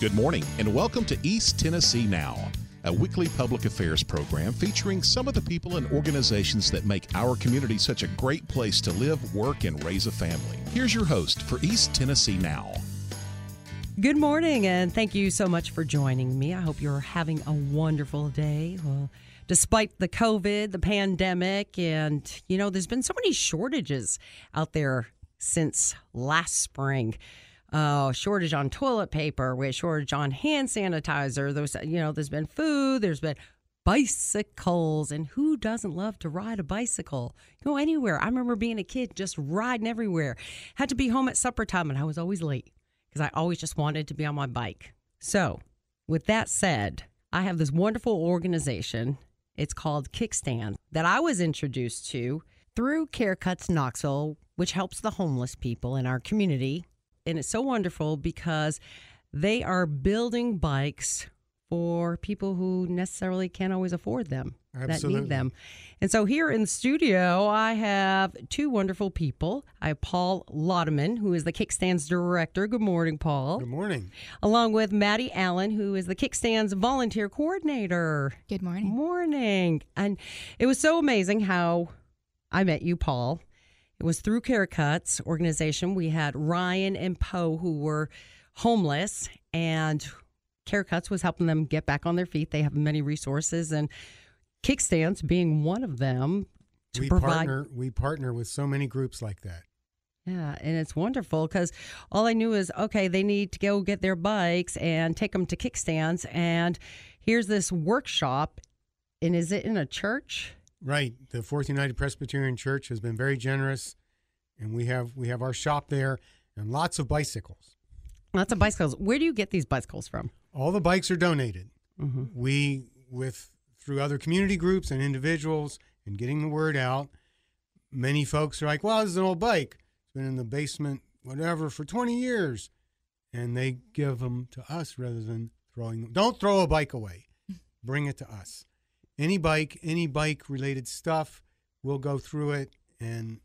Good morning and welcome to East Tennessee Now, a weekly public affairs program featuring some of the people and organizations that make our community such a great place to live, work, and raise a family. Here's your host for East Tennessee Now. Good morning and thank you so much for joining me. I hope you're having a wonderful day. Well, despite the COVID, the pandemic, and, you know, there's been so many shortages out there since last spring. Shortage on toilet paper, we had shortage on hand sanitizer. There's been food, there's been bicycles, and who doesn't love to ride a bicycle? Go anywhere. I remember being a kid just riding everywhere. Had to be home at supper time, and I was always late because I always just wanted to be on my bike. So, with that said, I have this wonderful organization. It's called Kickstand that I was introduced to through CareCuts Knoxville, which helps the homeless people in our community. And it's so wonderful because they are building bikes for people who necessarily can't always afford them, Absolutely. That need them. And so here in the studio, I have two wonderful people. I have Paul Lottman, who is the Kickstand's director. Good morning, Paul. Good morning. Along with Maddie Allen, who is the Kickstand's volunteer coordinator. Good morning. Morning. And it was so amazing how I met you, Paul. It was through CareCuts organization. We had Ryan and Poe who were homeless, and CareCuts was helping them get back on their feet. They have many resources, and Kickstand's being one of them. We partner with so many groups like that. Yeah, and it's wonderful because all I knew is, okay, they need to go get their bikes and take them to Kickstand's, and here's this workshop, and is it in a church? Right. The Fourth United Presbyterian Church has been very generous, and we have our shop there and lots of bicycles. Lots of bicycles. Where do you get these bicycles from? All the bikes are donated. Mm-hmm. Through other community groups and individuals and getting the word out, many folks are like, well, this is an old bike. It's been in the basement, whatever, for 20 years. And they give them to us rather than throwing them. Don't throw a bike away. Bring it to us. Any bike related stuff, we'll go through it and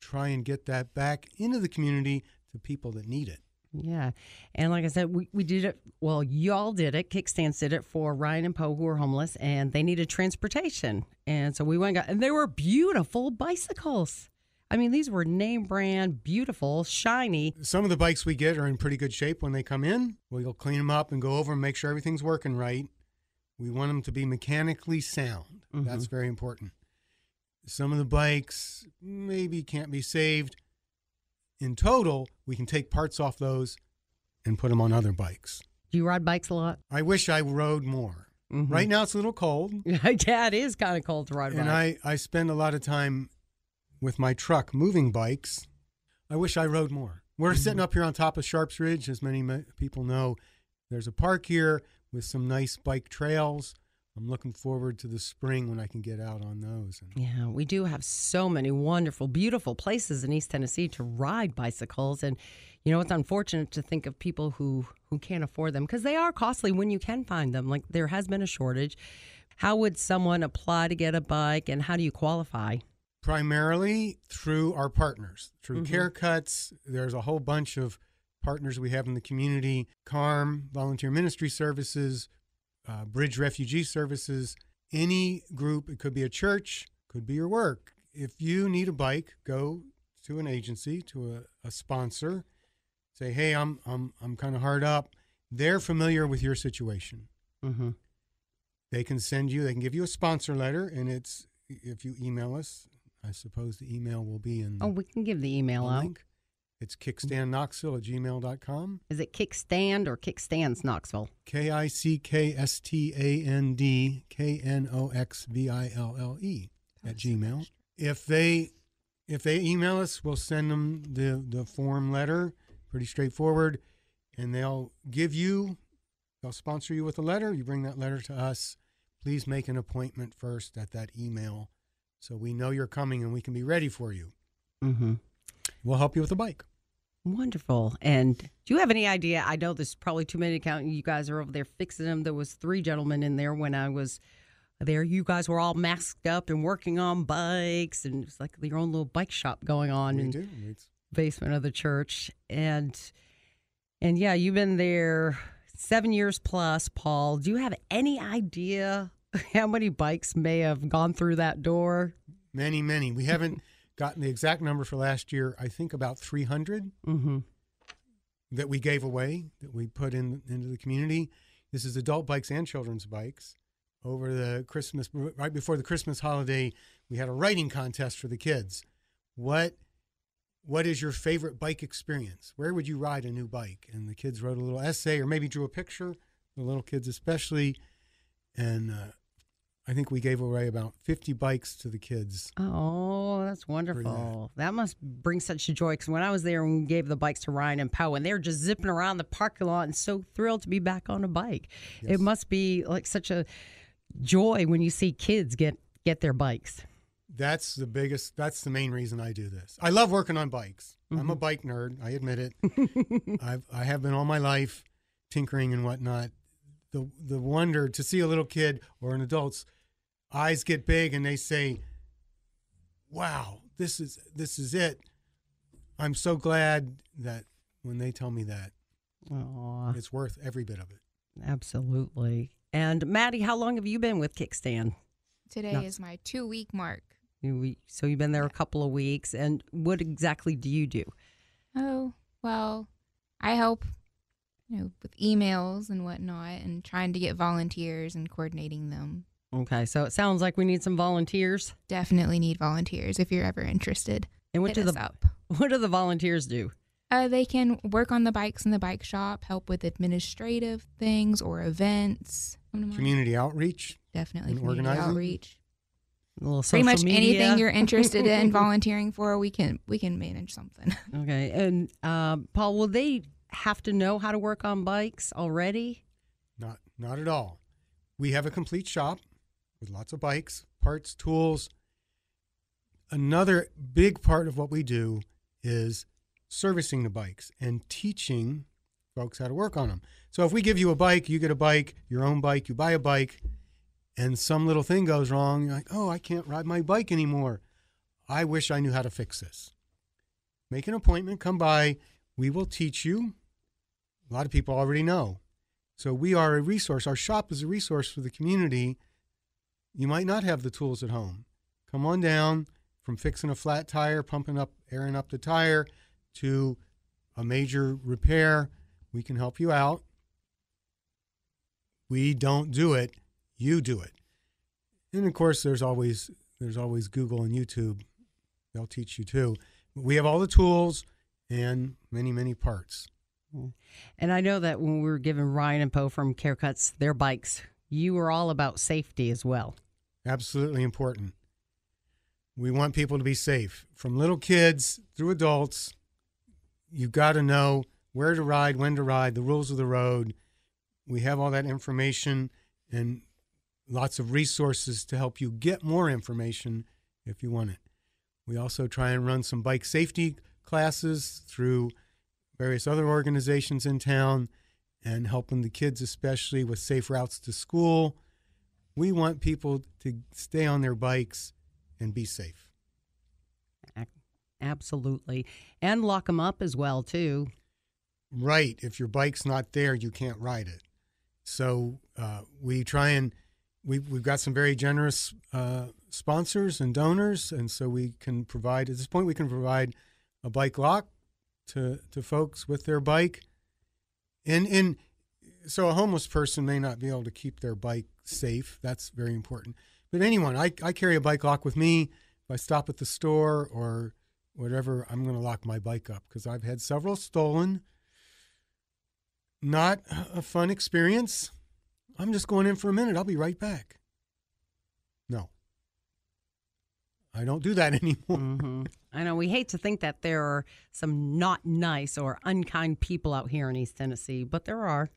try and get that back into the community to people that need it. Yeah. And like I said, we did it. Well, y'all did it. Kickstand did it for Ryan and Poe, who were homeless, and they needed transportation. And so we went and they were beautiful bicycles. I mean, these were name brand, beautiful, shiny. Some of the bikes we get are in pretty good shape when they come in. We'll clean them up and go over and make sure everything's working right. We want them to be mechanically sound. Mm-hmm. That's very important. Some of the bikes maybe can't be saved. In total, we can take parts off those and put them on other bikes. Do you ride bikes a lot? I wish I rode more. Mm-hmm. Right now it's a little cold. Yeah, it is kind of cold to ride bikes. And I spend a lot of time with my truck moving bikes. I wish I rode more. We're mm-hmm. sitting up here on top of Sharps Ridge, as many people know. There's a park here with some nice bike trails. I'm looking forward to the spring when I can get out on those. Yeah, we do have so many wonderful, beautiful places in East Tennessee to ride bicycles. And, you know, it's unfortunate to think of people who can't afford them because they are costly when you can find them. Like, there has been a shortage. How would someone apply to get a bike, and how do you qualify? Primarily through our partners, through mm-hmm. CareCuts. There's a whole bunch of partners we have in the community: CARM, Volunteer Ministry Services, Bridge Refugee Services, any group. It could be a church, could be your work. If you need a bike, go to an agency, to a sponsor. Say, hey, I'm kind of hard up. They're familiar with your situation. Mm-hmm. They can give you a sponsor letter, and it's if you email us. I suppose the email will be in. Oh, we can give the email link. It's kickstandknoxville@gmail.com. Is it Kickstand or Kickstands Knoxville? KICKSTANDKNOXVILLE @gmail. If they email us, we'll send them the form letter, pretty straightforward, and they'll sponsor you with a letter. You bring that letter to us. Please make an appointment first at that email so we know you're coming and we can be ready for you. Mm-hmm. We'll help you with a bike. Wonderful. And do you have any idea? I know there's probably too many accounting. You guys are over there fixing them. There was 3 gentlemen in there when I was there. You guys were all masked up and working on bikes, and it was like your own little bike shop going on in the basement of the church. And yeah, you've been there 7 years plus, Paul, do you have any idea how many bikes may have gone through that door? Many, many. We haven't gotten the exact number for last year. I think about 300 that we gave away, that we put into the community. This is adult bikes and children's bikes. Over the Christmas, right before the Christmas holiday, we had a writing contest for the kids. What is your favorite bike experience? Where would you ride a new bike? And the kids wrote a little essay or maybe drew a picture, the little kids especially. And I think we gave away about 50 bikes to the kids. Oh, that's wonderful. That must bring such joy, because when I was there and we gave the bikes to Ryan and Poe, and they were just zipping around the parking lot and so thrilled to be back on a bike. Yes. It must be like such a joy when you see kids get their bikes. That's the main reason I do this. I love working on bikes. Mm-hmm. I'm a bike nerd. I admit it. I have been all my life tinkering and whatnot. The wonder to see a little kid or an adult's eyes get big and they say, wow, this is it. I'm so glad that when they tell me that. Aww. It's worth every bit of it. Absolutely. And Maddie, how long have you been with Kickstand? Today is my 2-week mark. So you've been there a couple of weeks. And what exactly do you do? Oh, well, I help with emails and whatnot and trying to get volunteers and coordinating them. Okay, so it sounds like we need some volunteers. Definitely need volunteers if you're ever interested. And what do the volunteers do? They can work on the bikes in the bike shop, help with administrative things or events. Community outreach. Definitely community outreach. A little social media. Pretty much anything you're interested in volunteering for, we can manage something. Okay, and Paul, will they have to know how to work on bikes already? Not at all. We have a complete shop with lots of bikes, parts, tools. Another big part of what we do is servicing the bikes and teaching folks how to work on them. So if we give you a bike, you get a bike, your own bike, you buy a bike, and some little thing goes wrong, you're like, oh, I can't ride my bike anymore. I wish I knew how to fix this. Make an appointment, come by. We will teach you. A lot of people already know. So we are a resource. Our shop is a resource for the community. You might not have the tools at home. Come on down, from fixing a flat tire, pumping up, airing up the tire, to a major repair. We can help you out. We don't do it. You do it. And, of course, there's always Google and YouTube. They'll teach you, too. We have all the tools and many, many parts. And I know that when we were giving Ryan and Poe from CareCuts their bikes, you were all about safety as well. Absolutely important. We want people to be safe. From little kids through adults, you've got to know where to ride, when to ride, the rules of the road. We have all that information and lots of resources to help you get more information if you want it. We also try and run some bike safety classes through various other organizations in town and helping the kids, especially with safe routes to school. We want people to stay on their bikes and be safe. Absolutely. And lock them up as well, too. Right. If your bike's not there, you can't ride it. So we try and we've got some very generous sponsors and donors. And so we can provide, at this point, we can provide a bike lock to folks with their bike. And so a homeless person may not be able to keep their bike safe. That's very important. But anyone, I carry a bike lock with me. If I stop at the store or whatever, I'm going to lock my bike up because I've had several stolen. Not a fun experience. I'm just going in for a minute. I'll be right back. No. I don't do that anymore. Mm-hmm. I know we hate to think that there are some not nice or unkind people out here in East Tennessee, but there are.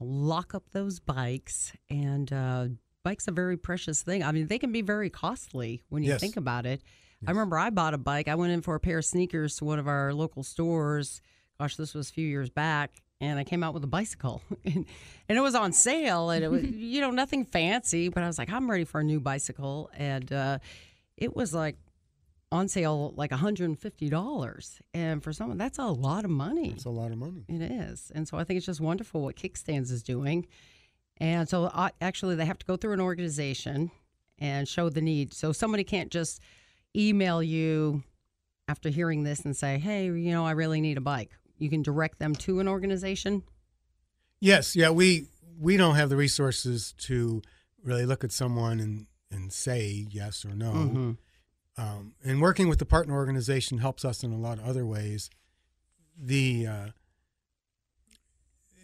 Lock up those bikes, and bikes are a very precious thing. I mean, they can be very costly when you think about it. Yes. I remember I bought a bike. I went in for a pair of sneakers to one of our local stores. Gosh, this was a few years back, and I came out with a bicycle, and it was on sale, and it was nothing fancy, but I was like, I'm ready for a new bicycle, and it was like on sale like $150. And for someone, that's a lot of money. It's a lot of money. It is. And so I think it's just wonderful what Kickstands is doing. And so actually they have to go through an organization and show the need. So somebody can't just email you after hearing this and say, hey, you know, I really need a bike. You can direct them to an organization? Yes. Yeah, we don't have the resources to really look at someone and say yes or no. Mm-hmm. And working with the partner organization helps us in a lot of other ways.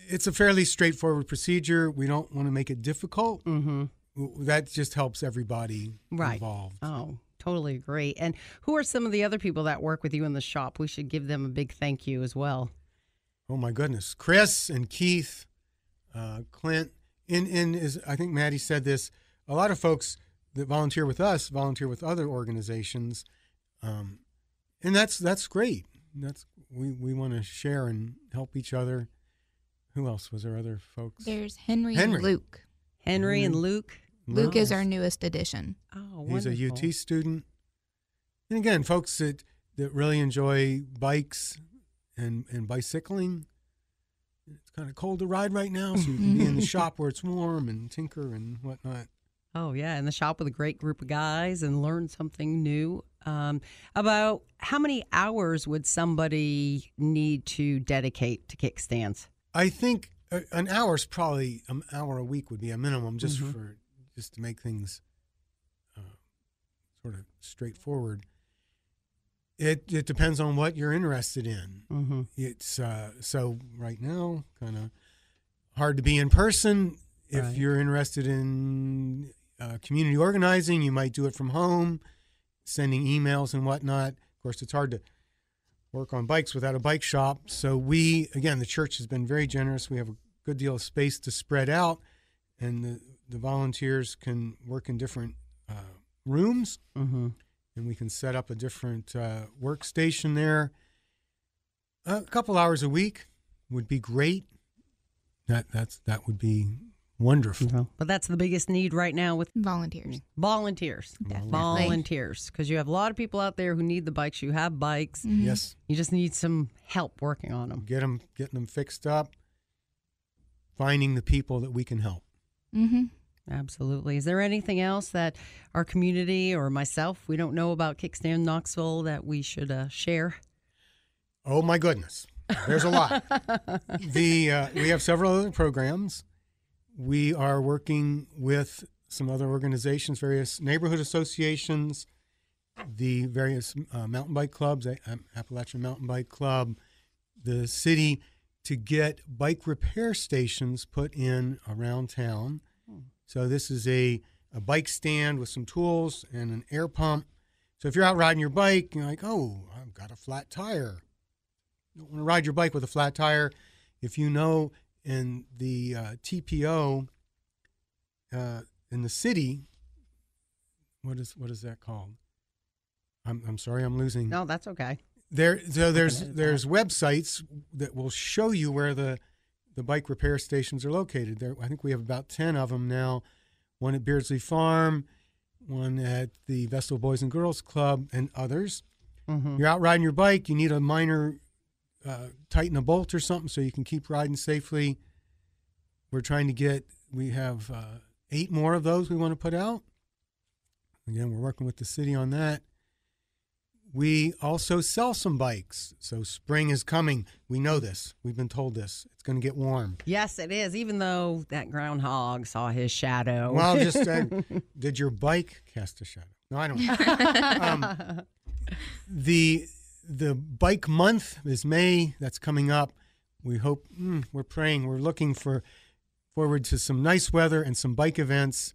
It's a fairly straightforward procedure. We don't want to make it difficult. Mm-hmm. That just helps everybody involved. Oh, totally agree. And who are some of the other people that work with you in the shop? We should give them a big thank you as well. Oh, my goodness. Chris and Keith, Clint. I think Maddie said this, a lot of folks that volunteer with us volunteer with other organizations, and that's great. We want to share and help each other. Who else was there? Other folks? There's Henry. And Luke. Henry and Luke. Luke is our newest addition. Oh, wonderful. He's a UT student. And again, folks that really enjoy bikes and bicycling. It's kind of cold to ride right now, so you can be in the shop where it's warm and tinker and whatnot. Oh, yeah, in the shop with a great group of guys and learn something new. About how many hours would somebody need to dedicate to Kickstands? I think an hour is probably an hour a week would be a minimum just to make things sort of straightforward. It depends on what you're interested in. Mm-hmm. It's so right now kind of hard to be in person. Right. If you're interested in community organizing, you might do it from home, sending emails and whatnot. Of course, it's hard to work on bikes without a bike shop. So the church has been very generous. We have a good deal of space to spread out, and the volunteers can work in different rooms. Mm-hmm. And we can set up a different workstation there. A couple hours a week would be great. That would be wonderful. Mm-hmm. But that's the biggest need right now with volunteers. Definitely. Volunteers, because you have a lot of people out there who need the bikes. You have bikes. Mm-hmm. Yes. You just need some help working on them. Getting them fixed up. Finding the people that we can help. Mm-hmm. Absolutely. Is there anything else that our community or myself, we don't know about Kickstand Knoxville that we should share? Oh, my goodness. There's a lot. We have several other programs. We are working with some other organizations, various neighborhood associations, the various mountain bike clubs, Appalachian Mountain Bike Club, the city, to get bike repair stations put in around town. So this is a bike stand with some tools and an air pump. So if you're out riding your bike, you're like, oh, I've got a flat tire. You don't want to ride your bike with a flat tire. If you know in the TPO in the city, what is that called? I'm sorry, I'm losing. No, that's okay. There's websites that will show you where the bike repair stations are located. There, I think we have about 10 of them now. One at Beardsley Farm, one at the Vestal Boys and Girls Club, and others. Mm-hmm. You're out riding your bike. You need a minor tighten a bolt or something so you can keep riding safely. We're trying to get. We have 8 more of those we want to put out. Again, we're working with the city on that. We also sell some bikes. So spring is coming. We know this. We've been told this. It's going to get warm. Yes, it is, even though that groundhog saw his shadow. Well, just did your bike cast a shadow? No, I don't know. The bike month is May. That's coming up. We hope, we're praying. We're looking forward to some nice weather and some bike events.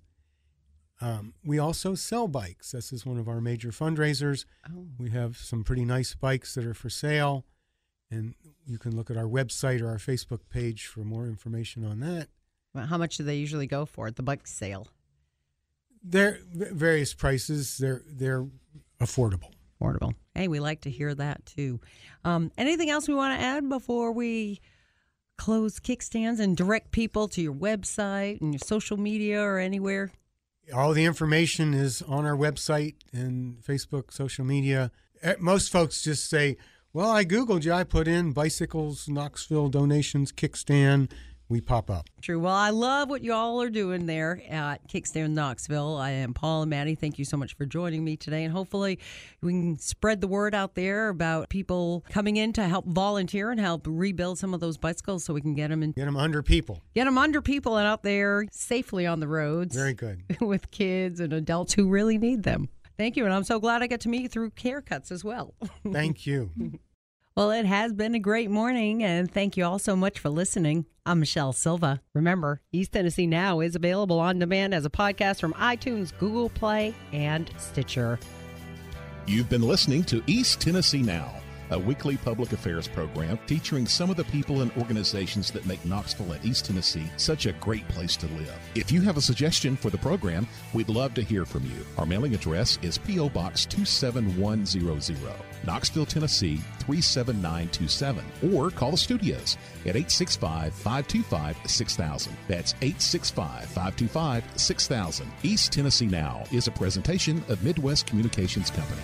We also sell bikes. This is one of our major fundraisers. Oh. We have some pretty nice bikes that are for sale, and you can look at our website or our Facebook page for more information on that. Well, how much do they usually go for at the bike sale? They're various prices. They're affordable. Affordable. Hey, we like to hear that too. Anything else we want to add before we close Kickstands and direct people to your website and your social media or anywhere? All the information is on our website and Facebook, social media. Most folks just say, well, I Googled you. I put in bicycles, Knoxville donations, Kickstand. We pop up. True. Well, I love what you all are doing there at Kickstand Knoxville. I am Paul and Maddie. Thank you so much for joining me today. And hopefully we can spread the word out there about people coming in to help volunteer and help rebuild some of those bicycles so we can get them in. Get them under people. Get them under people and out there safely on the roads. Very good. With kids and adults who really need them. Thank you. And I'm so glad I got to meet you through CareCuts as well. Thank you. Well, it has been a great morning, and thank you all so much for listening. I'm Michelle Silva. Remember, East Tennessee Now is available on demand as a podcast from iTunes, Google Play, and Stitcher. You've been listening to East Tennessee Now, a weekly public affairs program featuring some of the people and organizations that make Knoxville and East Tennessee such a great place to live. If you have a suggestion for the program, we'd love to hear from you. Our mailing address is P.O. Box 27100. Knoxville, Tennessee 37927, or call the studios at 865-525-6000. That's 865-525-6000. East Tennessee Now is a presentation of Midwest Communications Company.